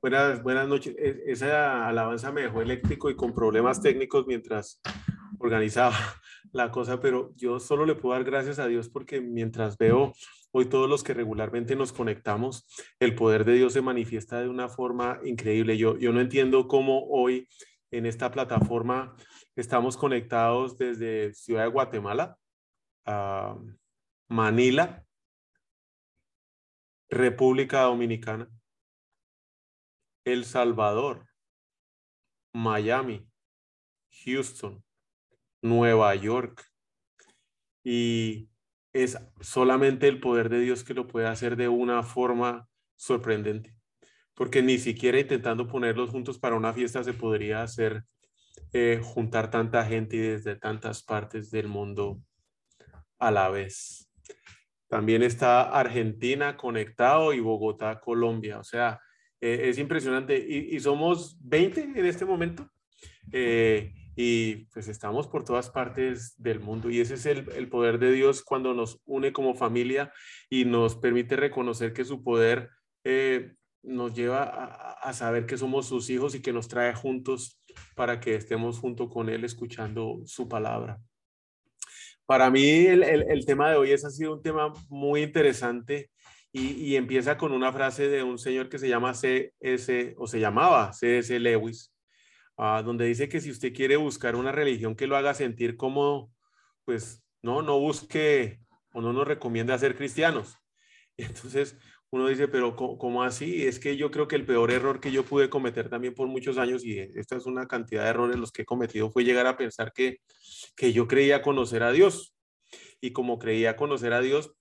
Buenos días, buenas noches. Esa alabanza me dejó eléctrico y con problemas técnicos mientras organizaba la cosa, pero yo solo le puedo dar gracias a Dios porque mientras veo hoy todos los que regularmente nos conectamos, el poder de Dios se manifiesta de una forma increíble. Yo no entiendo cómo hoy en esta plataforma estamos conectados desde Ciudad de Guatemala a Manila, República Dominicana, El Salvador, Miami, Houston, Nueva York. Y es solamente el poder de Dios que lo puede hacer de una forma sorprendente. Porque ni siquiera intentando ponerlos juntos para una fiesta se podría hacer juntar tanta gente y desde tantas partes del mundo a la vez. También está Argentina conectado y Bogotá, Colombia. O sea, es impresionante y somos 20 en este momento y pues estamos por todas partes del mundo y ese es el poder de Dios cuando nos une como familia y nos permite reconocer que su poder nos lleva a saber que somos sus hijos y que nos trae juntos para que estemos junto con él escuchando su palabra. Para mí el tema de hoy ha sido un tema muy interesante. Y empieza con una frase de un señor que se llama se llamaba C. S. Lewis, donde dice que si usted quiere buscar una religión que lo haga sentir cómodo, pues no busque o no nos recomienda ser cristianos. Y entonces uno dice, pero ¿cómo así? Es que yo creo que el peor error que yo pude cometer también por muchos años, y esta es una cantidad de errores los que he cometido, fue llegar a pensar que yo creía conocer a Dios. Y como creía conocer a Dios,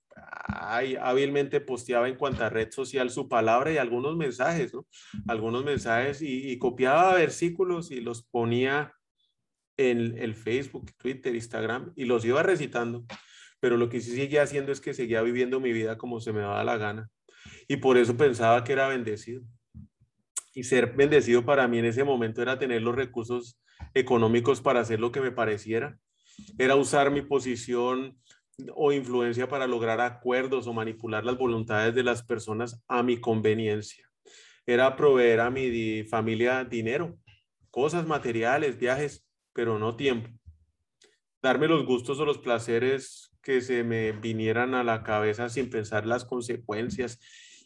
hábilmente posteaba en cuanta red social su palabra y algunos mensajes, ¿no? Algunos mensajes y copiaba versículos y los ponía en el Facebook, Twitter, Instagram y los iba recitando. Pero lo que sí seguía haciendo es que seguía viviendo mi vida como se me daba la gana. Y por eso pensaba que era bendecido. Y ser bendecido para mí en ese momento era tener los recursos económicos para hacer lo que me pareciera. Era usar mi posición o influencia para lograr acuerdos o manipular las voluntades de las personas a mi conveniencia. Era proveer a mi familia dinero, cosas materiales, viajes, pero no tiempo. Darme los gustos o los placeres que se me vinieran a la cabeza sin pensar las consecuencias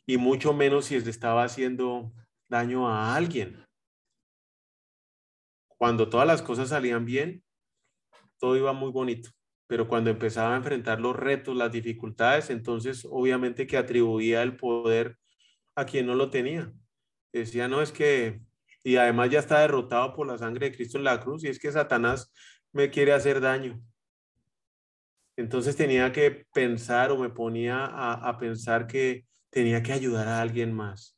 y mucho menos si estaba haciendo daño a alguien. Cuando todas las cosas salían bien, todo iba muy bonito. Pero cuando empezaba a enfrentar los retos, las dificultades, entonces obviamente que atribuía el poder a quien no lo tenía. Decía, no, es que, y además ya está derrotado por la sangre de Cristo en la cruz, y es que Satanás me quiere hacer daño. Entonces tenía que pensar o me ponía a pensar que tenía que ayudar a alguien más,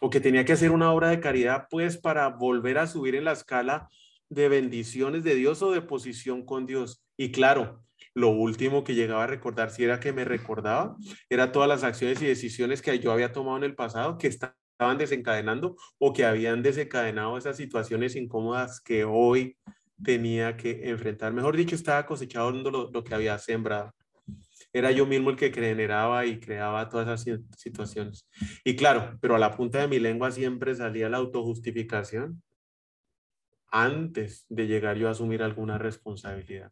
o que tenía que hacer una obra de caridad, pues para volver a subir en la escala de bendiciones de Dios o de posición con Dios. Y claro, lo último que llegaba a recordar, si era que me recordaba, era todas las acciones y decisiones que yo había tomado en el pasado que estaban desencadenando o que habían desencadenado esas situaciones incómodas que hoy tenía que enfrentar. Mejor dicho, estaba cosechando lo que había sembrado. Era yo mismo el que generaba y creaba todas esas situaciones. Y claro, pero a la punta de mi lengua siempre salía la autojustificación antes de llegar yo a asumir alguna responsabilidad.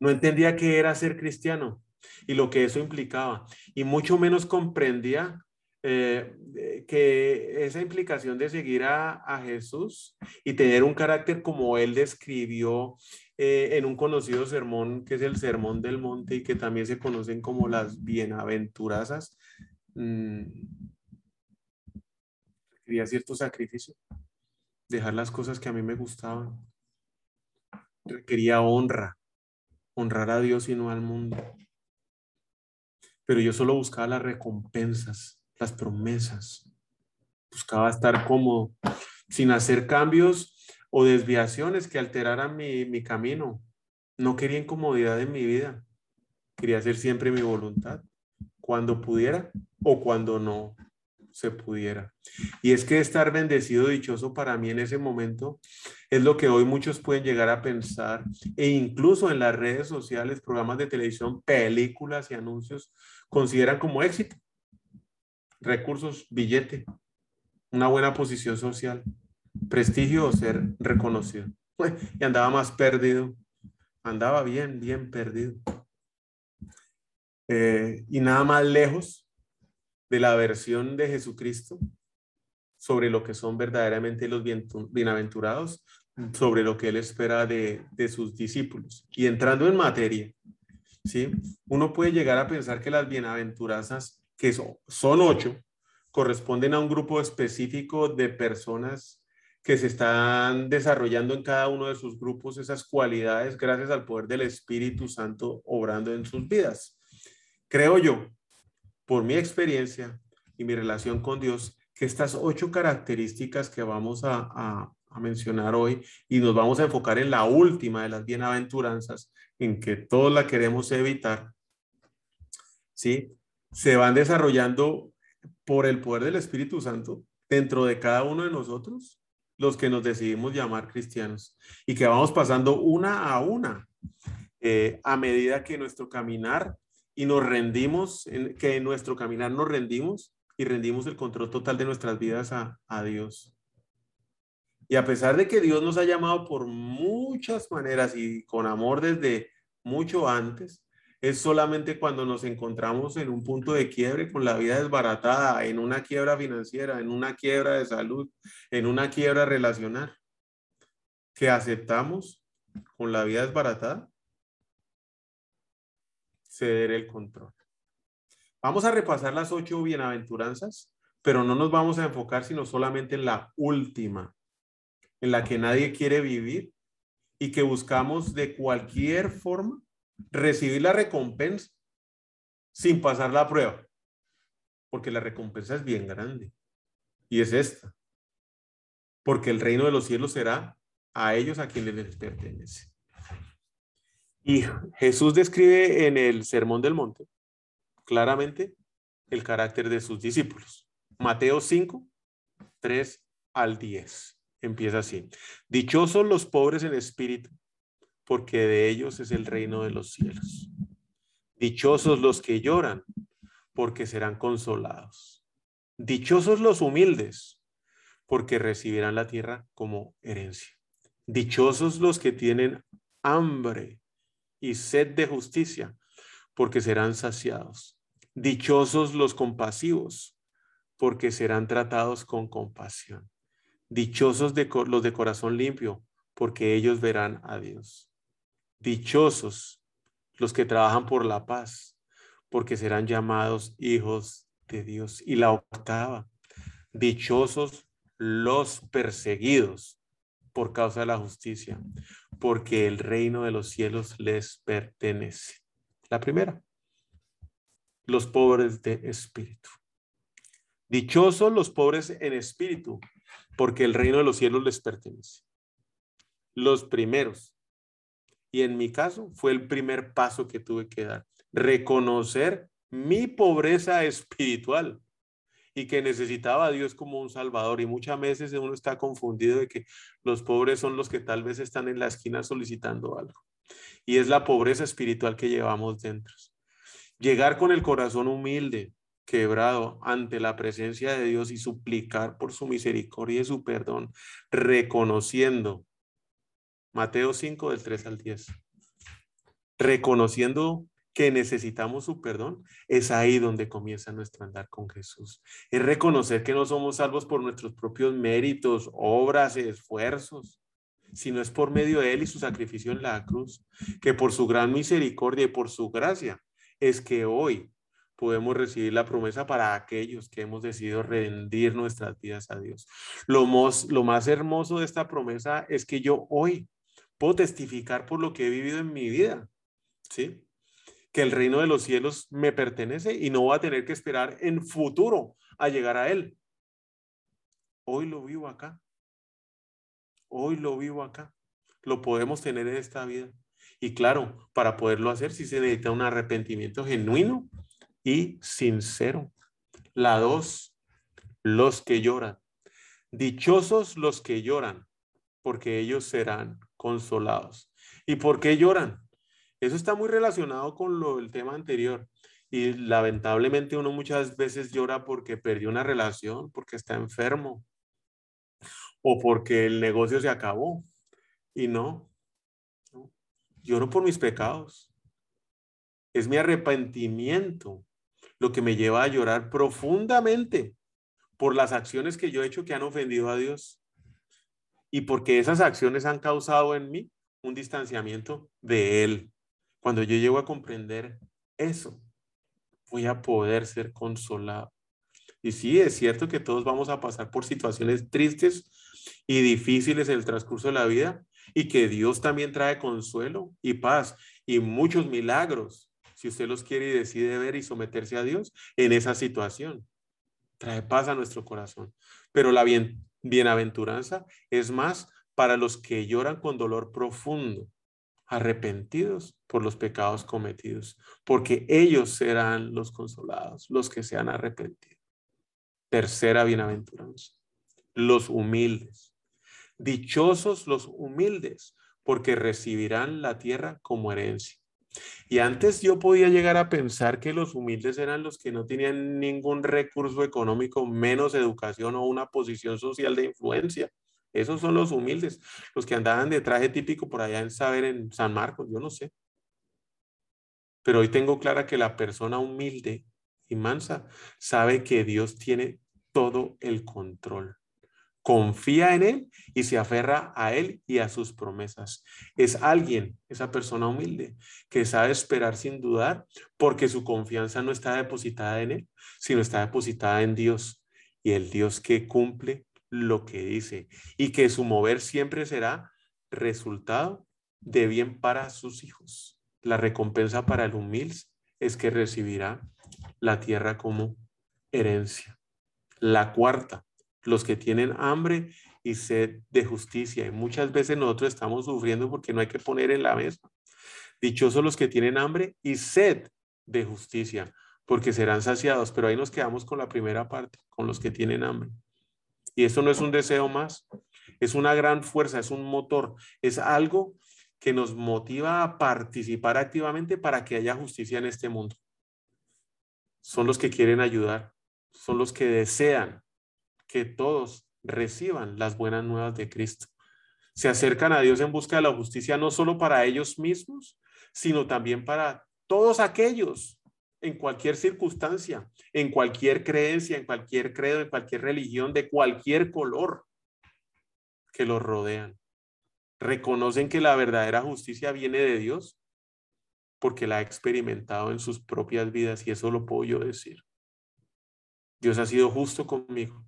No entendía qué era ser cristiano y lo que eso implicaba, y mucho menos comprendía que esa implicación de seguir a Jesús y tener un carácter como él describió en un conocido sermón, que es el Sermón del Monte y que también se conocen como las bienaventuranzas, quería cierto sacrificio, dejar las cosas que a mí me gustaban, requería honra, honrar a Dios y no al mundo. Pero yo solo buscaba las recompensas, las promesas. Buscaba estar cómodo, sin hacer cambios o desviaciones que alteraran mi camino. No quería incomodidad en mi vida. Quería hacer siempre mi voluntad, cuando pudiera o cuando no se pudiera. Y es que estar bendecido, dichoso para mí en ese momento es lo que hoy muchos pueden llegar a pensar, e incluso en las redes sociales, programas de televisión, películas y anuncios consideran como éxito. Recursos, billete, una buena posición social, prestigio o ser reconocido. Y andaba más perdido, andaba bien perdido. Y nada más lejos de la versión de Jesucristo sobre lo que son verdaderamente los bienaventurados, sobre lo que Él espera de sus discípulos. Y entrando en materia, ¿sí? Uno puede llegar a pensar que las bienaventuranzas, que son 8, corresponden a un grupo específico de personas que se están desarrollando en cada uno de sus grupos esas cualidades gracias al poder del Espíritu Santo obrando en sus vidas. Creo yo, por mi experiencia y mi relación con Dios, que estas 8 características que vamos a mencionar hoy, y nos vamos a enfocar en la última de las bienaventuranzas, en que todos la queremos evitar, ¿sí? Se van desarrollando por el poder del Espíritu Santo dentro de cada uno de nosotros, los que nos decidimos llamar cristianos, y que vamos pasando una a una, a medida que nuestro caminar nos rendimos el control total de nuestras vidas a Dios. Y a pesar de que Dios nos ha llamado por muchas maneras y con amor desde mucho antes, es solamente cuando nos encontramos en un punto de quiebre, con la vida desbaratada, en una quiebra financiera, en una quiebra de salud, en una quiebra relacional, que aceptamos con la vida desbaratada ceder el control. Vamos a repasar las 8 bienaventuranzas, pero no nos vamos a enfocar sino solamente en la última, en la que nadie quiere vivir y que buscamos de cualquier forma recibir la recompensa sin pasar la prueba, porque la recompensa es bien grande, y es esta: porque el reino de los cielos será a ellos a quienes les pertenece. Y Jesús describe en el Sermón del Monte claramente el carácter de sus discípulos. Mateo 5, 3 al 10. Empieza así: dichosos los pobres en espíritu, porque de ellos es el reino de los cielos. Dichosos los que lloran, porque serán consolados. Dichosos los humildes, porque recibirán la tierra como herencia. Dichosos los que tienen hambre y sed de justicia, porque serán saciados. Dichosos los compasivos, porque serán tratados con compasión. Dichosos los de corazón limpio, porque ellos verán a Dios. Dichosos los que trabajan por la paz, porque serán llamados hijos de Dios. Y la 8ª, dichosos los perseguidos por causa de la justicia, porque el reino de los cielos les pertenece. La primera, los pobres de espíritu. Dichosos los pobres en espíritu, porque el reino de los cielos les pertenece. Los primeros, y en mi caso fue el primer paso que tuve que dar, reconocer mi pobreza espiritual y que necesitaba a Dios como un salvador. Y muchas veces uno está confundido de que los pobres son los que tal vez están en la esquina solicitando algo, y es la pobreza espiritual que llevamos dentro. Llegar con el corazón humilde, quebrado ante la presencia de Dios, y suplicar por su misericordia y su perdón, reconociendo, Mateo 5 del 3 al 10, reconociendo que necesitamos su perdón. Es ahí donde comienza nuestro andar con Jesús. Es reconocer que no somos salvos por nuestros propios méritos, obras, esfuerzos, sino es por medio de Él y su sacrificio en la cruz, que por su gran misericordia y por su gracia es que hoy podemos recibir la promesa para aquellos que hemos decidido rendir nuestras vidas a Dios. Lo más hermoso de esta promesa es que yo hoy puedo testificar por lo que he vivido en mi vida, ¿sí? Que el reino de los cielos me pertenece y no va a tener que esperar en futuro a llegar a él. Hoy lo vivo acá. Hoy lo vivo acá. Lo podemos tener en esta vida. Y claro, para poderlo hacer, sí se necesita un arrepentimiento genuino y sincero. La dos, los que lloran. Dichosos los que lloran, porque ellos serán consolados. ¿Y por qué lloran? Eso está muy relacionado con el tema anterior. Y lamentablemente uno muchas veces llora porque perdió una relación, porque está enfermo o porque el negocio se acabó. Y no. Lloro por mis pecados. Es mi arrepentimiento lo que me lleva a llorar profundamente por las acciones que yo he hecho que han ofendido a Dios. Y porque esas acciones han causado en mí un distanciamiento de Él. Cuando yo llego a comprender eso, voy a poder ser consolado. Y sí, es cierto que todos vamos a pasar por situaciones tristes y difíciles en el transcurso de la vida, y que Dios también trae consuelo y paz y muchos milagros, si usted los quiere y decide ver y someterse a Dios en esa situación. Trae paz a nuestro corazón. Pero la bienaventuranza es más para los que lloran con dolor profundo, arrepentidos por los pecados cometidos, porque ellos serán los consolados, los que sean arrepentidos. Tercera bienaventuranza, los humildes. Dichosos los humildes, porque recibirán la tierra como herencia. Y antes yo podía llegar a pensar que los humildes eran los que no tenían ningún recurso económico, menos educación o una posición social de influencia. Esos son los humildes, los que andaban de traje típico por allá en San Marcos, yo no sé. Pero hoy tengo clara que la persona humilde y mansa sabe que Dios tiene todo el control. Confía en Él y se aferra a Él y a sus promesas. Es alguien, esa persona humilde, que sabe esperar sin dudar, porque su confianza no está depositada en Él, sino está depositada en Dios. Y el Dios que cumple lo que dice, y que su mover siempre será resultado de bien para sus hijos. La recompensa para el humilde es que recibirá la tierra como herencia. La cuarta, los que tienen hambre y sed de justicia. Y muchas veces nosotros estamos sufriendo porque no hay que poner en la mesa. Dichosos los que tienen hambre y sed de justicia, porque serán saciados. Pero ahí nos quedamos con la primera parte, con los que tienen hambre. Y esto no es un deseo más, es una gran fuerza, es un motor, es algo que nos motiva a participar activamente para que haya justicia en este mundo. Son los que quieren ayudar, son los que desean que todos reciban las buenas nuevas de Cristo. Se acercan a Dios en busca de la justicia, no solo para ellos mismos, sino también para todos aquellos, en cualquier circunstancia, en cualquier creencia, en cualquier credo, en cualquier religión, de cualquier color, que los rodean. Reconocen que la verdadera justicia viene de Dios porque la ha experimentado en sus propias vidas, y eso lo puedo yo decir. Dios ha sido justo conmigo,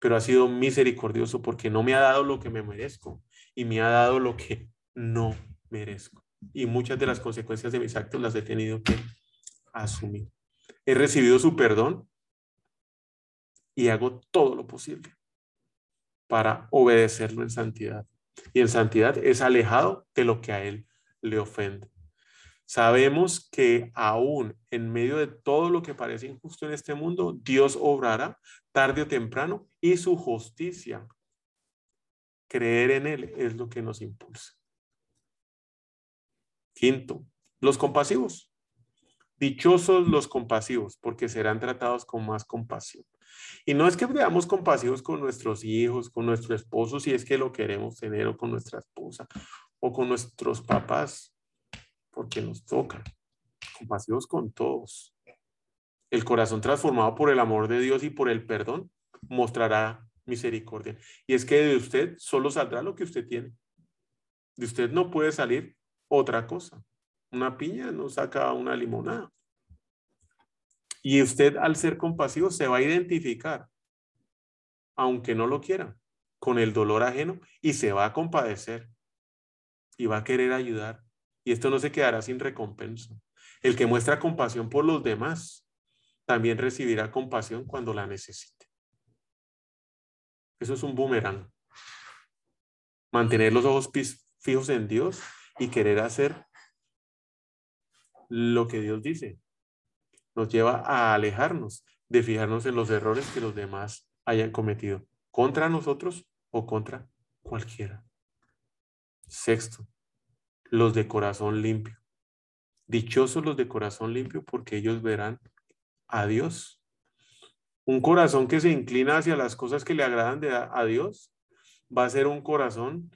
pero ha sido misericordioso porque no me ha dado lo que me merezco y me ha dado lo que no merezco. Y muchas de las consecuencias de mis actos las he tenido que asumir. He recibido su perdón y hago todo lo posible para obedecerlo en santidad. Y en santidad es alejado de lo que a él le ofende. Sabemos que aún en medio de todo lo que parece injusto en este mundo, Dios obrará tarde o temprano y su justicia. Creer en él es lo que nos impulsa. Quinto, los compasivos. Dichosos los compasivos, porque serán tratados con más compasión. Y no es que seamos compasivos con nuestros hijos, con nuestro esposo, si es que lo queremos tener, o con nuestra esposa, o con nuestros papás, porque nos tocan. Compasivos con todos. El corazón transformado por el amor de Dios y por el perdón mostrará misericordia. Y es que de usted solo saldrá lo que usted tiene. De usted no puede salir otra cosa. Una piña no saca una limonada. Y usted, al ser compasivo, se va a identificar, aunque no lo quiera, con el dolor ajeno, y se va a compadecer y va a querer ayudar y esto no se quedará sin recompensa. El que muestra compasión por los demás también recibirá compasión cuando la necesite. Eso es un boomerang. Mantener los ojos fijos en Dios y querer hacer lo que Dios dice nos lleva a alejarnos de fijarnos en los errores que los demás hayan cometido contra nosotros o contra cualquiera. Sexto, los de corazón limpio. Dichosos los de corazón limpio, porque ellos verán a Dios. Un corazón que se inclina hacia las cosas que le agradan a Dios va a ser un corazón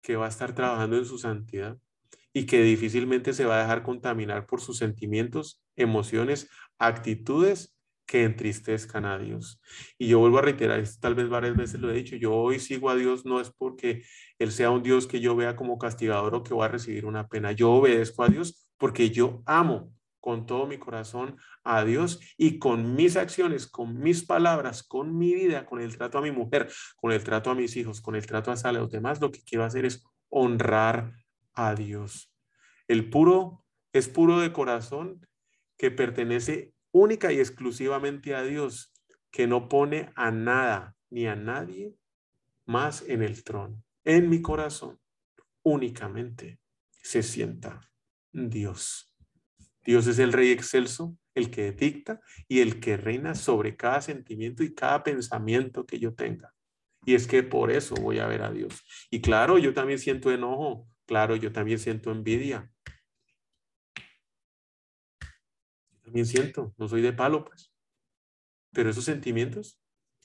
que va a estar trabajando en su santidad y que difícilmente se va a dejar contaminar por sus sentimientos, emociones, actitudes que entristezcan a Dios. Y yo vuelvo a reiterar, tal vez varias veces lo he dicho, yo hoy sigo a Dios no es porque Él sea un Dios que yo vea como castigador o que voy a recibir una pena. Yo obedezco a Dios porque yo amo con todo mi corazón a Dios, y con mis acciones, con mis palabras, con mi vida, con el trato a mi mujer, con el trato a mis hijos, con el trato a los demás, lo que quiero hacer es honrar a Dios. El puro es puro de corazón, que pertenece única y exclusivamente a Dios, que no pone a nada ni a nadie más en el trono. En mi corazón únicamente se sienta Dios. Dios es el Rey excelso, el que dicta y el que reina sobre cada sentimiento y cada pensamiento que yo tenga. Y es que por eso voy a ver a Dios. Y claro, yo también siento enojo, claro, yo también siento envidia. También siento, no soy de palo, pues. Pero esos sentimientos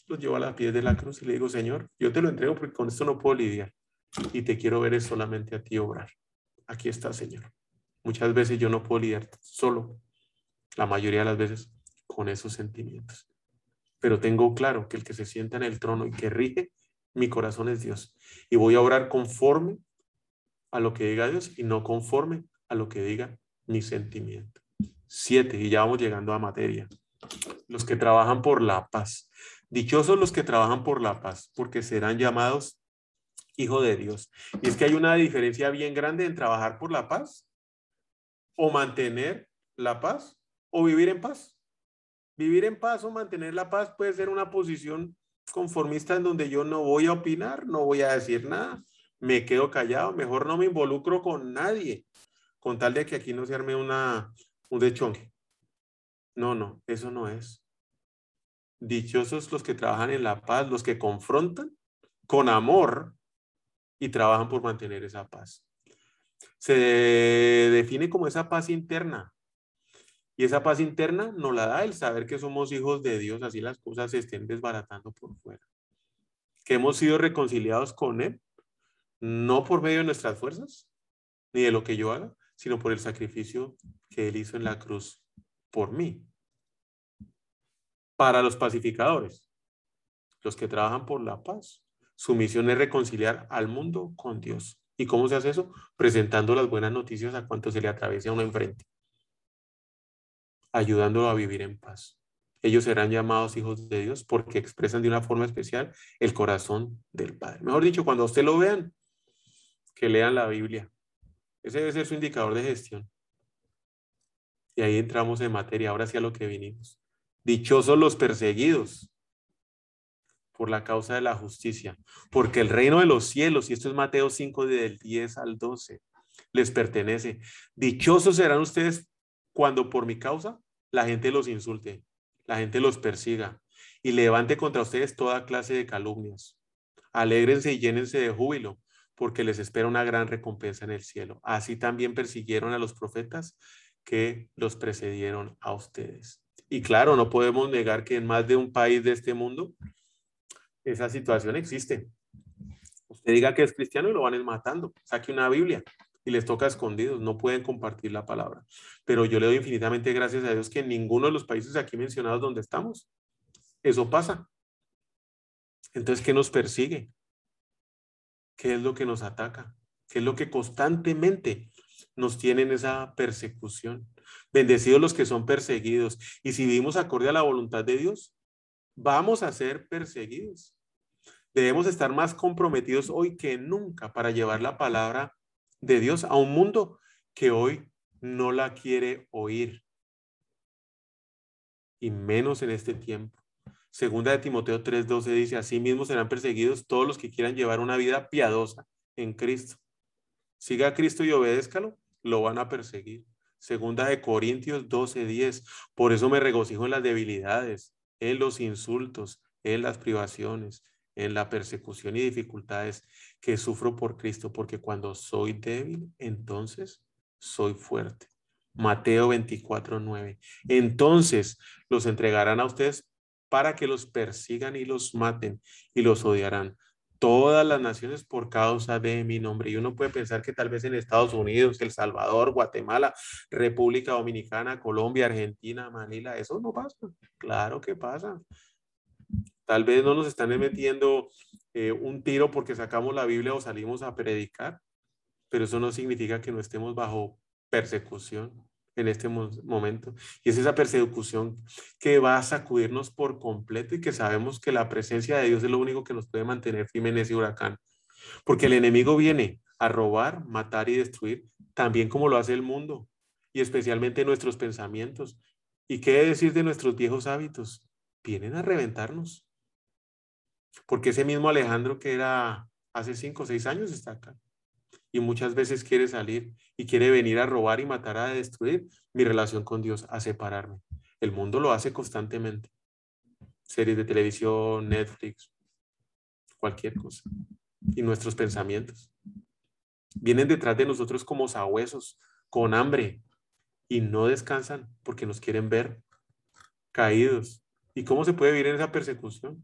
los llevo a los pies de la cruz y le digo, Señor, yo te lo entrego porque con esto no puedo lidiar. Y te quiero ver solamente a ti obrar. Aquí está, Señor. Muchas veces yo no puedo lidiar solo, la mayoría de las veces, con esos sentimientos. Pero tengo claro que el que se sienta en el trono y que rige mi corazón es Dios. Y voy a orar conforme a lo que diga Dios y no conforme a lo que diga mi sentimiento. 7, y ya vamos llegando a materia. Los que trabajan por la paz. Dichosos los que trabajan por la paz, porque serán llamados hijos de Dios. Y es que hay una diferencia bien grande en trabajar por la paz, o mantener la paz, o vivir en paz. Vivir en paz o mantener la paz puede ser una posición conformista en donde yo no voy a opinar, no voy a decir nada, me quedo callado, mejor no me involucro con nadie, con tal de que aquí no se arme un dechongue. No, eso no es. Dichosos los que trabajan en la paz, los que confrontan con amor y trabajan por mantener esa paz. Se define como esa paz interna. Y esa paz interna nos la da el saber que somos hijos de Dios, así las cosas se estén desbaratando por fuera. Que hemos sido reconciliados con Él, no por medio de nuestras fuerzas, ni de lo que yo haga, sino por el sacrificio que Él hizo en la cruz por mí. Para los pacificadores, los que trabajan por la paz, su misión es reconciliar al mundo con Dios. ¿Y cómo se hace eso? Presentando las buenas noticias a cuanto se le atraviese a uno enfrente, ayudándolo a vivir en paz. Ellos serán llamados hijos de Dios porque expresan de una forma especial el corazón del Padre. Mejor dicho, cuando a usted lo vean, que lean la Biblia. Ese debe ser su indicador de gestión. Y ahí entramos en materia, ahora sí a lo que vinimos. Dichosos los perseguidos por la causa de la justicia, porque el reino de los cielos, y esto es Mateo 5 del 10 al 12, les pertenece. Dichosos serán ustedes cuando por mi causa la gente los insulte, la gente los persiga y levante contra ustedes toda clase de calumnias. Alégrense y llénense de júbilo, porque les espera una gran recompensa en el cielo. Así también persiguieron a los profetas que los precedieron a ustedes. Y claro, no podemos negar que en más de un país de este mundo, esa situación existe. Usted diga que es cristiano y lo van matando. Saque una Biblia y les toca escondidos. No pueden compartir la palabra. Pero yo le doy infinitamente gracias a Dios que en ninguno de los países aquí mencionados donde estamos, eso pasa. Entonces, ¿qué nos persigue? ¿Qué es lo que nos ataca? ¿Qué es lo que constantemente nos tiene en esa persecución? Bendecidos los que son perseguidos. Y si vivimos acorde a la voluntad de Dios, vamos a ser perseguidos. Debemos estar más comprometidos hoy que nunca para llevar la palabra de Dios a un mundo que hoy no la quiere oír, y menos en este tiempo. Segunda de Timoteo 3:12 dice, asimismo serán perseguidos todos los que quieran llevar una vida piadosa en Cristo. Siga a Cristo y obedézcalo, lo van a perseguir. Segunda de Corintios 12:10, por eso me regocijo en las debilidades, en los insultos, en las privaciones, en la persecución y dificultades que sufro por Cristo, porque cuando soy débil, entonces soy fuerte. Mateo 24:9. Entonces los entregarán a ustedes para que los persigan y los maten, y los odiarán todas las naciones por causa de mi nombre. Y uno puede pensar que tal vez en Estados Unidos, El Salvador, Guatemala, República Dominicana, Colombia, Argentina, Manila, eso no pasa. Claro que pasa. Tal vez no nos están metiendo un tiro porque sacamos la Biblia o salimos a predicar, pero eso no significa que no estemos bajo persecución en este momento. Y es esa persecución que va a sacudirnos por completo y que sabemos que la presencia de Dios es lo único que nos puede mantener firme en ese huracán. Porque el enemigo viene a robar, matar y destruir, también como lo hace el mundo, y especialmente nuestros pensamientos. ¿Y qué decir de nuestros viejos hábitos? Vienen a reventarnos. Porque ese mismo Alejandro que era hace 5 o 6 años está acá. Y muchas veces quiere salir y quiere venir a robar y matar, a destruir mi relación con Dios, a separarme. El mundo lo hace constantemente. Series de televisión, Netflix, cualquier cosa. Y nuestros pensamientos. Vienen detrás de nosotros como sabuesos, con hambre. Y no descansan porque nos quieren ver caídos. ¿Y cómo se puede vivir en esa persecución?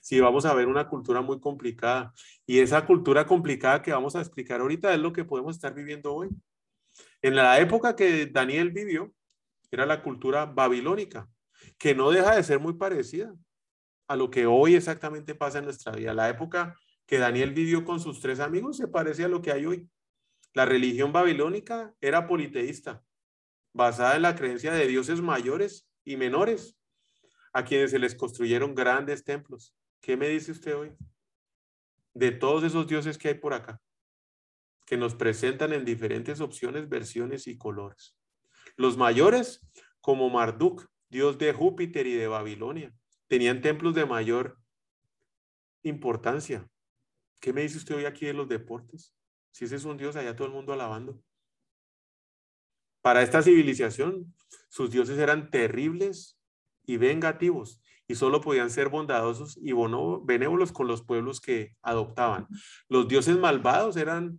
Si vamos a ver una cultura muy complicada, y esa cultura complicada que vamos a explicar ahorita es lo que podemos estar viviendo hoy. En la época que Daniel vivió, era la cultura babilónica, que no deja de ser muy parecida a lo que hoy exactamente pasa en nuestra vida. La época que Daniel vivió con sus 3 amigos se parece a lo que hay hoy. La religión babilónica era politeísta, basada en la creencia de dioses mayores y menores, a quienes se les construyeron grandes templos. ¿Qué me dice usted hoy? De todos esos dioses que hay por acá, que nos presentan en diferentes opciones, versiones y colores. Los mayores, como Marduk, dios de Júpiter y de Babilonia, tenían templos de mayor importancia. ¿Qué me dice usted hoy aquí de los deportes? Si ese es un dios, allá todo el mundo alabando. Para esta civilización, sus dioses eran terribles y vengativos, y solo podían ser bondadosos y benévolos con los pueblos que adoptaban. Los dioses malvados eran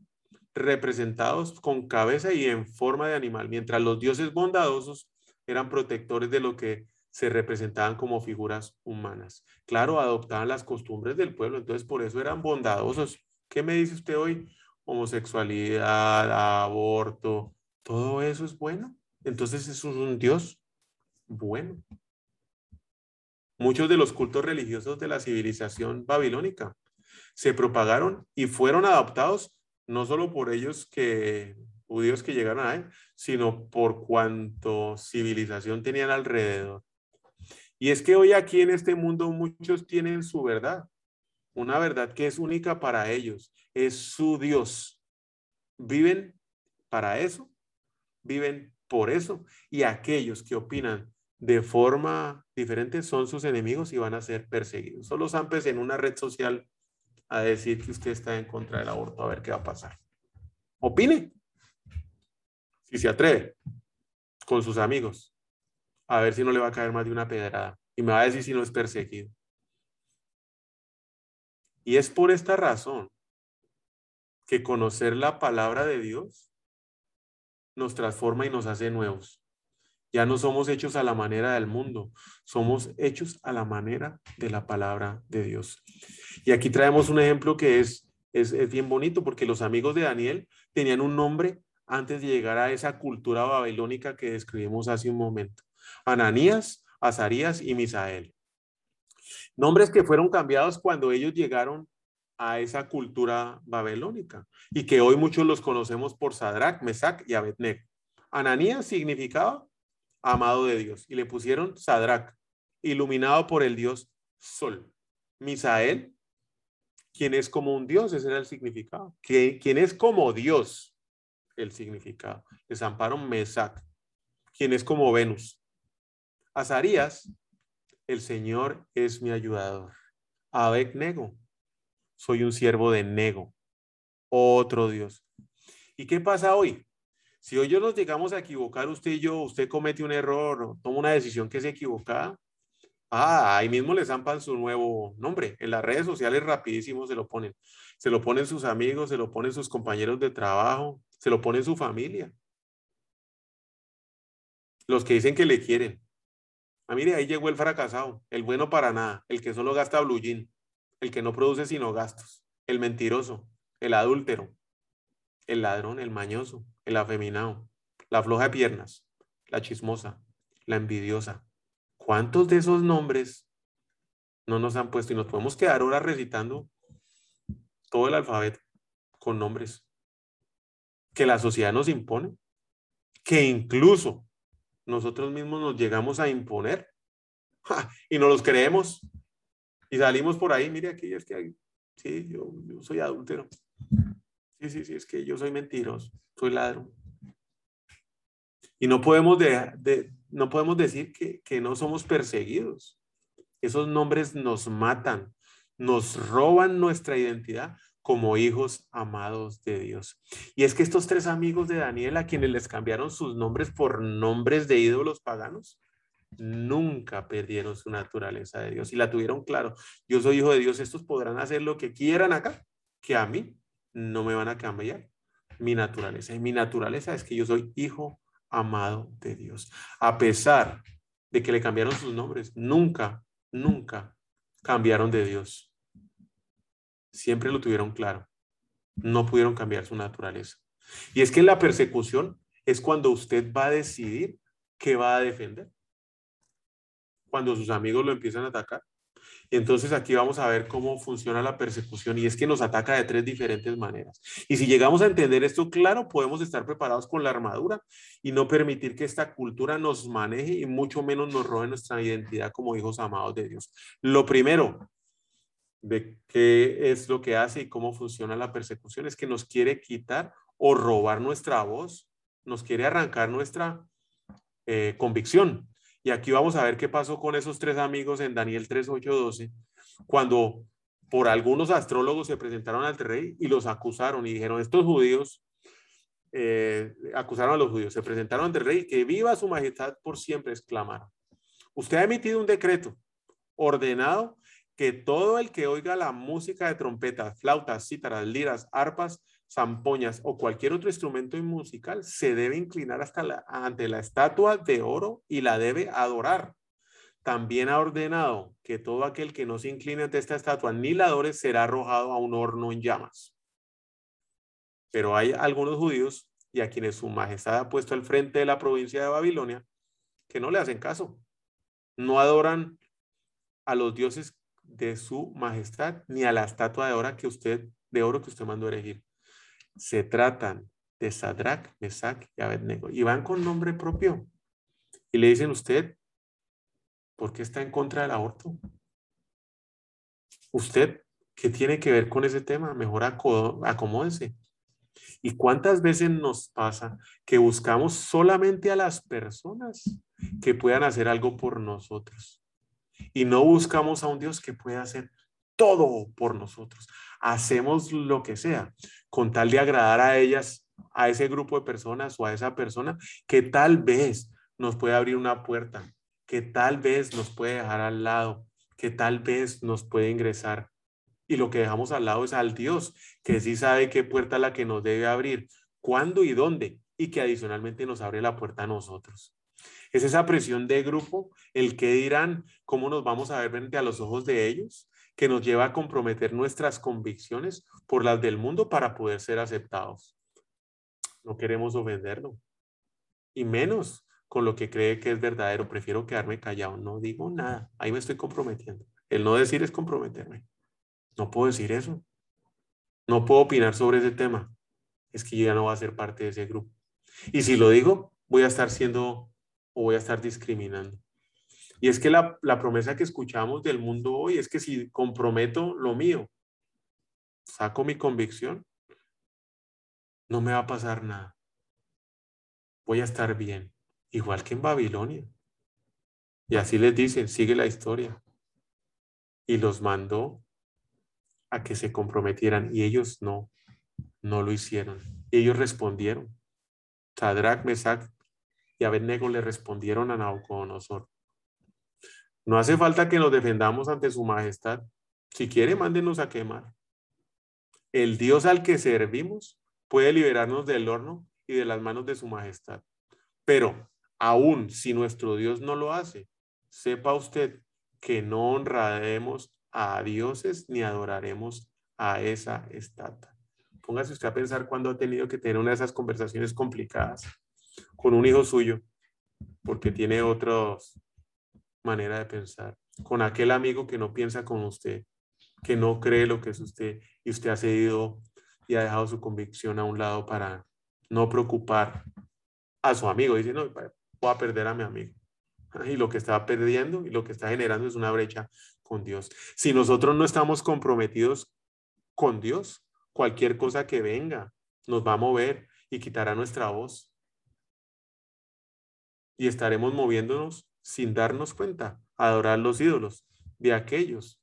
representados con cabeza y en forma de animal, mientras los dioses bondadosos eran protectores de lo que se representaban como figuras humanas. Claro, adoptaban las costumbres del pueblo, entonces por eso eran bondadosos. ¿Qué me dice usted hoy? Homosexualidad, aborto, todo eso es bueno. Entonces es un dios bueno. Muchos de los cultos religiosos de la civilización babilónica se propagaron y fueron adaptados no solo por judíos que llegaron a él, sino por cuanto civilización tenían alrededor. Y es que hoy aquí en este mundo muchos tienen su verdad, una verdad que es única para ellos, es su Dios. Viven para eso, viven por eso, y aquellos que opinan de forma diferente son sus enemigos y van a ser perseguidos. Solo zampes en una red social a decir que usted está en contra del aborto, a ver qué va a pasar. Opine, si se atreve, con sus amigos, a ver si no le va a caer más de una pedrada, y me va a decir si no es perseguido. Y es por esta razón que conocer la palabra de Dios nos transforma y nos hace nuevos. Ya no somos hechos a la manera del mundo, somos hechos a la manera de la palabra de Dios. Y aquí traemos un ejemplo que es bien bonito, porque los amigos de Daniel tenían un nombre antes de llegar a esa cultura babilónica que describimos hace un momento. Ananías, Azarías y Misael. Nombres que fueron cambiados cuando ellos llegaron a esa cultura babilónica y que hoy muchos los conocemos por Sadrac, Mesac y Abednego. Ananías significaba amado de Dios, y le pusieron Sadrac, iluminado por el dios Sol. Misael, quien es como un dios, ese era el significado, quien es como Dios, el significado. Desamparon Mesac, quien es como Venus. Azarías, el Señor es mi ayudador. Abednego, soy un siervo de Nego, otro Dios. ¿Y qué pasa hoy? Si hoy nos llegamos a equivocar, usted y yo, usted comete un error o toma una decisión que es equivocada, ahí mismo le zampan su nuevo nombre. En las redes sociales rapidísimo se lo ponen. Se lo ponen sus amigos, se lo ponen sus compañeros de trabajo, se lo ponen su familia. Los que dicen que le quieren. Mire, ahí llegó el fracasado, el bueno para nada, el que solo gasta blue jean, el que no produce sino gastos, el mentiroso, el adúltero, el ladrón, el mañoso, el afeminado, la floja de piernas, la chismosa, la envidiosa. ¿Cuántos de esos nombres no nos han puesto? Y nos podemos quedar horas recitando todo el alfabeto con nombres que la sociedad nos impone, que incluso nosotros mismos nos llegamos a imponer y no los creemos y salimos por ahí. Mire, aquí es que sí, yo soy adúltero. Sí, es que yo soy mentiroso, soy ladrón. Y no podemos dejar de... No podemos decir que no somos perseguidos. Esos nombres nos matan, nos roban nuestra identidad como hijos amados de Dios. Y es que estos tres amigos de Daniel, a quienes les cambiaron sus nombres por nombres de ídolos paganos, nunca perdieron su naturaleza de Dios y la tuvieron claro. Yo soy hijo de Dios, estos podrán hacer lo que quieran acá, que a mí no me van a cambiar mi naturaleza. Y mi naturaleza es que yo soy hijo amado de Dios. A pesar de que le cambiaron sus nombres, nunca cambiaron de Dios. Siempre lo tuvieron claro. No pudieron cambiar su naturaleza. Y es que la persecución es cuando usted va a decidir qué va a defender. Cuando sus amigos lo empiezan a atacar. Entonces aquí vamos a ver cómo funciona la persecución, y es que nos ataca de tres diferentes maneras. Y si llegamos a entender esto claro, podemos estar preparados con la armadura y no permitir que esta cultura nos maneje y mucho menos nos robe nuestra identidad como hijos amados de Dios. Lo primero de qué es lo que hace y cómo funciona la persecución es que nos quiere quitar o robar nuestra voz, nos quiere arrancar nuestra convicción. Y aquí vamos a ver qué pasó con esos tres amigos en Daniel 3:8-12, cuando por algunos astrólogos se presentaron al rey y los acusaron y dijeron, estos judíos, acusaron a los judíos, se presentaron ante el rey, que viva su majestad por siempre, exclamaron. Usted ha emitido un decreto ordenado que todo el que oiga la música de trompetas, flautas, cítaras, liras, arpas, zampoñas o cualquier otro instrumento musical se debe inclinar ante la estatua de oro y la debe adorar. También ha ordenado que todo aquel que no se incline ante esta estatua ni la adore será arrojado a un horno en llamas. Pero hay algunos judíos, y a quienes su majestad ha puesto al frente de la provincia de Babilonia, que no le hacen caso. No adoran a los dioses de su majestad ni a la estatua de oro que usted mandó erigir. Se tratan de Sadrac, Mesac y Abednego. Y van con nombre propio. Y le dicen, usted, ¿por qué está en contra del aborto? Usted, ¿qué tiene que ver con ese tema? Mejor acomódense. ¿Y cuántas veces nos pasa que buscamos solamente a las personas que puedan hacer algo por nosotros? Y no buscamos a un Dios que pueda hacer todo por nosotros. Hacemos lo que sea con tal de agradar a ellas, a ese grupo de personas o a esa persona que tal vez nos puede abrir una puerta, que tal vez nos puede dejar al lado, que tal vez nos puede ingresar. Y lo que dejamos al lado es al Dios, que sí sabe qué puerta es la que nos debe abrir, cuándo y dónde, y que adicionalmente nos abre la puerta a nosotros. Es esa presión de grupo, el qué dirán, cómo nos vamos a ver frente a los ojos de ellos, que nos lleva a comprometer nuestras convicciones por las del mundo para poder ser aceptados. No queremos ofenderlo, y menos con lo que cree que es verdadero. Prefiero quedarme callado, no digo nada, ahí me estoy comprometiendo. El no decir es comprometerme. No puedo decir eso, no puedo opinar sobre ese tema, es que yo ya no voy a ser parte de ese grupo. Y si lo digo, voy a estar siendo o voy a estar discriminando. Y es que la promesa que escuchamos del mundo hoy es que si comprometo lo mío, saco mi convicción, no me va a pasar nada. voy a estar bien, igual que en Babilonia. Y así les dicen, sigue la historia. Y los mandó a que se comprometieran y ellos no lo hicieron. Y ellos respondieron. Sadrac, Mesac y Abednego le respondieron a Nabucodonosor. No hace falta que nos defendamos ante su majestad. Si quiere, mándenos a quemar. El Dios al que servimos puede liberarnos del horno y de las manos de su majestad. Pero aún si nuestro Dios no lo hace, sepa usted que no honraremos a dioses ni adoraremos a esa estatua. Póngase usted a pensar cuando ha tenido que tener una de esas conversaciones complicadas con un hijo suyo, porque tiene otra manera de pensar, con aquel amigo que no piensa con usted, que no cree lo que es usted, y usted ha cedido y ha dejado su convicción a un lado para no preocupar a su amigo. Dice, no, voy a perder a mi amigo. Y lo que está perdiendo y lo que está generando es una brecha con Dios. Si nosotros no estamos comprometidos con Dios, cualquier cosa que venga nos va a mover y quitará nuestra voz. Y estaremos moviéndonos sin darnos cuenta a adorar los ídolos de aquellos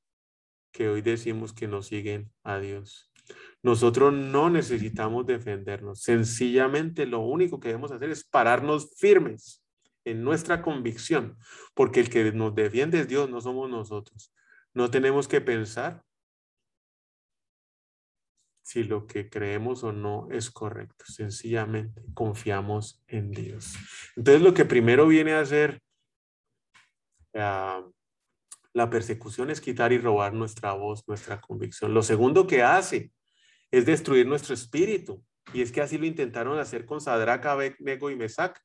que hoy decimos que no siguen a Dios. Nosotros no necesitamos defendernos. Sencillamente lo único que debemos hacer es pararnos firmes en nuestra convicción, porque el que nos defiende es Dios, no somos nosotros. No tenemos que pensar si lo que creemos o no es correcto. Sencillamente confiamos en Dios. Entonces lo que primero viene a hacer la persecución es quitar y robar nuestra voz, nuestra convicción. Lo segundo que hace es destruir nuestro espíritu. Y es que así lo intentaron hacer con Sadrac, Abednego y Mesac.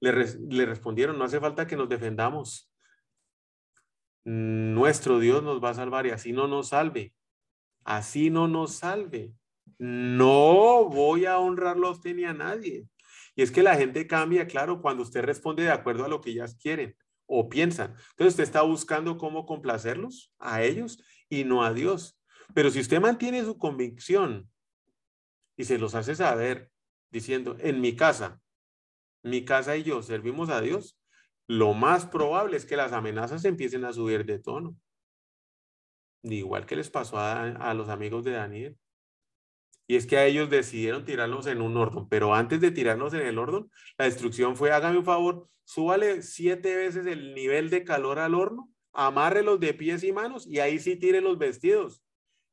Le respondieron, no hace falta que nos defendamos. Nuestro Dios nos va a salvar y así no nos salve. Así no nos salve. No voy a honrarlo a usted ni a nadie. Y es que la gente cambia, claro, cuando usted responde de acuerdo a lo que ellas quieren o piensan. Entonces usted está buscando cómo complacerlos a ellos y no a Dios. Pero si usted mantiene su convicción y se los hace saber diciendo, en mi casa y yo servimos a Dios, lo más probable es que las amenazas empiecen a subir de tono. Igual que les pasó a los amigos de Daniel. Y es que a ellos decidieron tirarlos en un horno, pero antes de tirarnos en el horno, la instrucción fue, hágame un favor, súbale 7 veces el nivel de calor al horno, amárrelos de pies y manos y ahí sí tire los vestidos.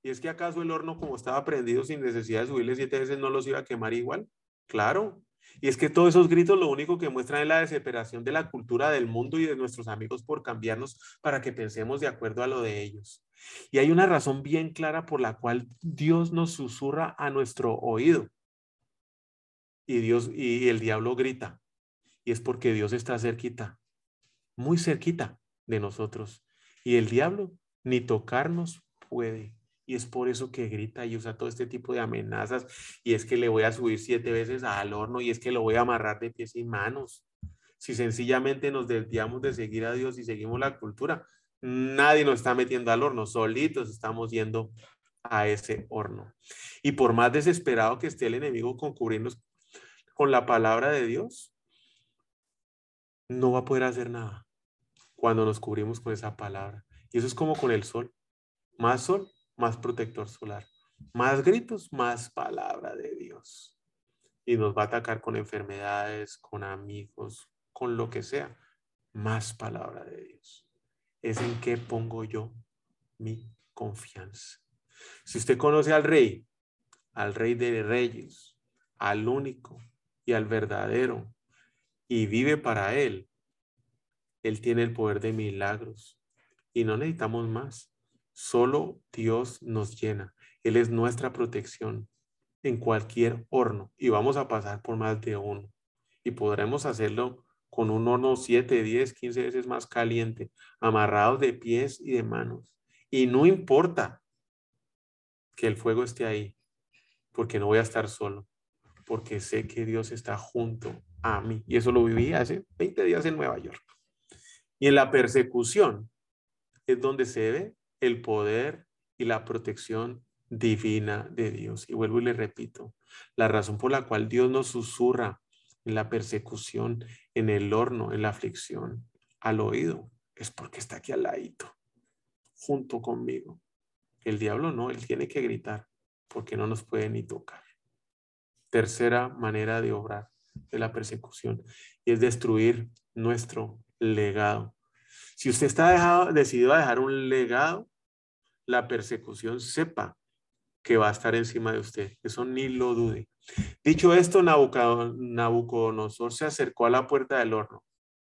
¿Y es que acaso el horno, como estaba prendido sin necesidad de subirle 7 veces, no los iba a quemar igual? Claro. Y es que todos esos gritos lo único que muestran es la desesperación de la cultura del mundo y de nuestros amigos por cambiarnos para que pensemos de acuerdo a lo de ellos. Y hay una razón bien clara por la cual Dios nos susurra a nuestro oído. Y el diablo grita. Y es porque Dios está cerquita, muy cerquita de nosotros. Y el diablo ni tocarnos puede. Y es por eso que grita y usa todo este tipo de amenazas. Y es que le voy a subir 7 veces al horno y es que lo voy a amarrar de pies y manos. Si sencillamente nos desviamos de seguir a Dios y seguimos la cultura, nadie nos está metiendo al horno, solitos estamos yendo a ese horno. Y por más desesperado que esté el enemigo con cubrirnos con la palabra de Dios, no va a poder hacer nada cuando nos cubrimos con esa palabra. Y eso es como con el sol. Más sol, más protector solar, más gritos, más palabra de Dios. Y nos va a atacar con enfermedades, con amigos, con lo que sea, más palabra de Dios. Es en qué pongo yo mi confianza. Si usted conoce al Rey de Reyes, al único y al verdadero, y vive para Él, Él tiene el poder de milagros y no necesitamos más. Solo Dios nos llena. Él es nuestra protección en cualquier horno. Y vamos a pasar por más de uno. Y podremos hacerlo con un horno 7, 10, 15 veces más caliente, amarrados de pies y de manos. Y no importa que el fuego esté ahí, porque no voy a estar solo, porque sé que Dios está junto a mí. Y eso lo viví hace 20 días en Nueva York. Y en la persecución es donde se ve el poder y la protección divina de Dios. Y vuelvo y le repito, la razón por la cual Dios nos susurra en la persecución, en el horno, en la aflicción, al oído, es porque está aquí al ladito, junto conmigo. El diablo no, él tiene que gritar porque no nos puede ni tocar. Tercera manera de obrar de la persecución y es destruir nuestro legado. Si usted está decidido a dejar un legado, la persecución sepa que va a estar encima de usted. Eso ni lo dude. Dicho esto, Nabucodonosor se acercó a la puerta del horno.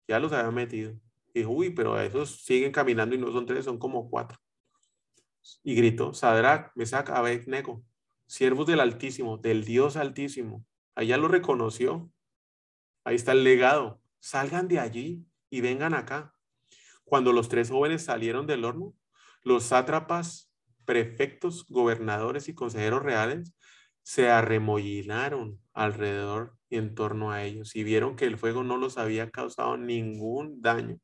Ya los había metido. Y dijo, uy, pero esos siguen caminando y no son tres, son como cuatro. Y gritó, Sadrac, Mesac, Abednego, siervos del Altísimo, del Dios Altísimo. Allá lo reconoció. Ahí está el legado. Salgan de allí y vengan acá. Cuando los tres jóvenes salieron del horno, los sátrapas, prefectos, gobernadores y consejeros reales se arremolinaron alrededor y en torno a ellos y vieron que el fuego no los había causado ningún daño,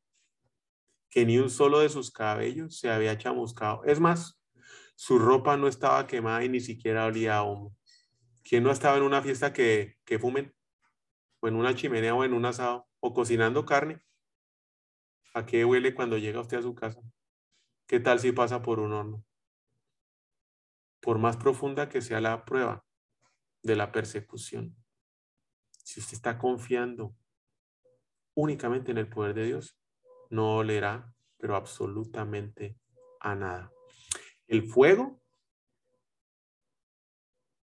que ni un solo de sus cabellos se había chamuscado. Es más, su ropa no estaba quemada y ni siquiera olía a humo. ¿Quién no estaba en una fiesta que fumen? O en una chimenea o en un asado o cocinando carne. ¿A qué huele cuando llega usted a su casa? ¿Qué tal si pasa por un horno? Por más profunda que sea la prueba de la persecución, si usted está confiando únicamente en el poder de Dios, no olerá, pero absolutamente a nada. El fuego,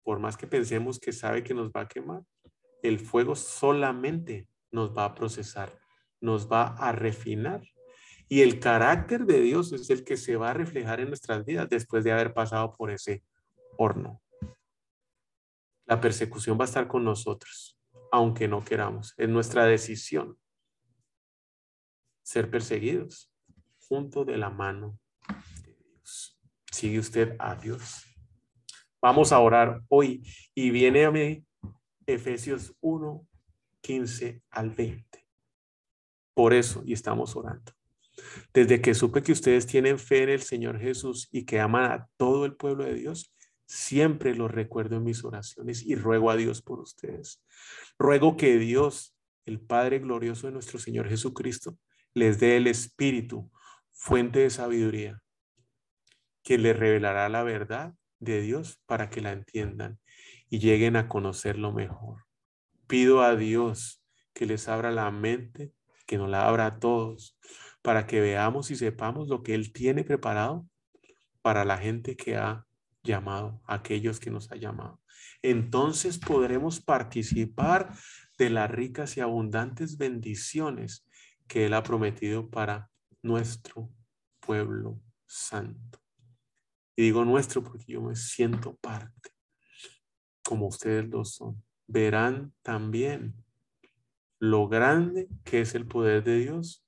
por más que pensemos que sabe que nos va a quemar, el fuego solamente nos va a procesar, nos va a refinar. Y el carácter de Dios es el que se va a reflejar en nuestras vidas después de haber pasado por ese horno. La persecución va a estar con nosotros, aunque no queramos. Es nuestra decisión ser perseguidos junto de la mano de Dios. Sigue usted a Dios. Vamos a orar hoy y viene a mí Efesios 1, 15 al 20. Por eso, y estamos orando. Desde que supe que ustedes tienen fe en el Señor Jesús y que aman a todo el pueblo de Dios, siempre los recuerdo en mis oraciones y ruego a Dios por ustedes. Ruego que Dios, el Padre glorioso de nuestro Señor Jesucristo, les dé el Espíritu, fuente de sabiduría, que les revelará la verdad de Dios para que la entiendan y lleguen a conocerlo mejor. Pido a Dios que les abra la mente, que nos la abra a todos, para que veamos y sepamos lo que Él tiene preparado para la gente que ha llamado, aquellos que nos ha llamado. Entonces podremos participar de las ricas y abundantes bendiciones que Él ha prometido para nuestro pueblo santo. Y digo nuestro porque yo me siento parte, como ustedes lo son. Verán también lo grande que es el poder de Dios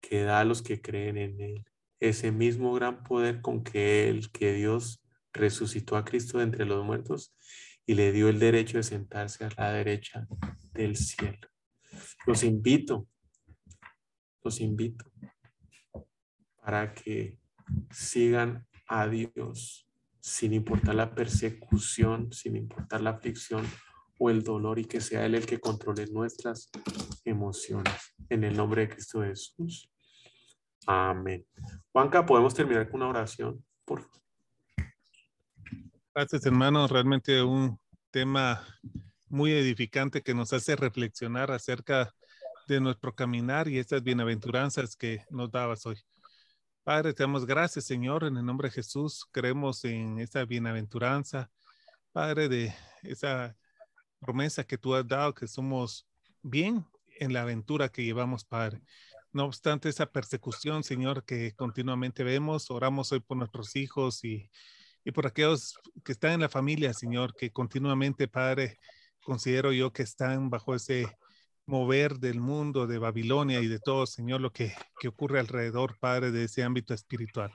que da a los que creen en Él. Ese mismo gran poder con que Él, que Dios resucitó a Cristo de entre los muertos y le dio el derecho de sentarse a la derecha del cielo. Los invito para que sigan a Dios sin importar la persecución, sin importar la aflicción o el dolor y que sea Él el que controle nuestras emociones. En el nombre de Cristo Jesús. Amén. Juanca, ¿podemos terminar con una oración, por favor? Gracias, hermanos. Realmente un tema muy edificante que nos hace reflexionar acerca de nuestro caminar y estas bienaventuranzas que nos dabas hoy. Padre, te damos gracias, Señor, en el nombre de Jesús. Creemos en esta bienaventuranza, Padre, de esa promesa que tú has dado, que somos bien en la aventura que llevamos, Padre. No obstante esa persecución, Señor, que continuamente vemos, oramos hoy por nuestros hijos y por aquellos que están en la familia, Señor, que continuamente, Padre, considero yo que están bajo ese mover del mundo, de Babilonia y de todo, Señor, lo que ocurre alrededor, Padre, de ese ámbito espiritual.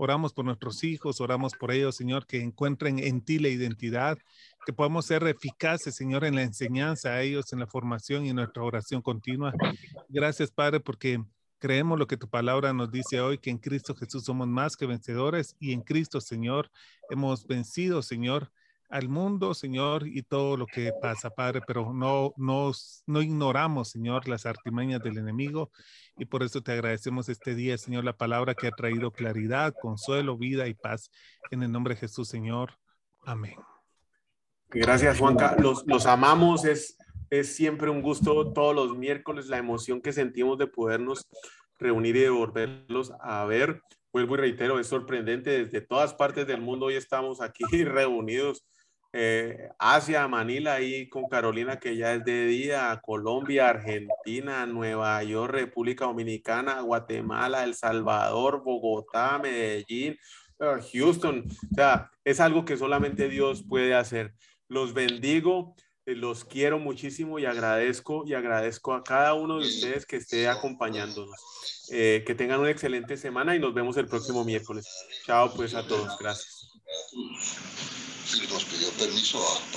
Oramos por nuestros hijos, oramos por ellos, Señor, que encuentren en ti la identidad, que podamos ser eficaces, Señor, en la enseñanza a ellos, en la formación y en nuestra oración continua. Gracias, Padre, porque creemos lo que tu palabra nos dice hoy, que en Cristo Jesús somos más que vencedores y en Cristo, Señor, hemos vencido, Señor, al mundo, Señor, y todo lo que pasa, Padre, pero no ignoramos, Señor, las artimañas del enemigo, y por eso te agradecemos este día, Señor, la palabra que ha traído claridad, consuelo, vida y paz, en el nombre de Jesús, Señor. Amén. Gracias, Juanca. Los amamos. Es siempre un gusto todos los miércoles, la emoción que sentimos de podernos reunir y de volverlos a ver. Vuelvo y reitero, es sorprendente, desde todas partes del mundo hoy estamos aquí reunidos, Asia, Manila, y con Carolina, que ya es de día, Colombia, Argentina, Nueva York, República Dominicana, Guatemala, El Salvador, Bogotá, Medellín, Houston. O sea, es algo que solamente Dios puede hacer. Los bendigo, los quiero muchísimo, y agradezco a cada uno de ustedes que esté acompañándonos. Que tengan una excelente semana y nos vemos el próximo miércoles. Chao pues a todos. Gracias. Y nos pidió permiso a...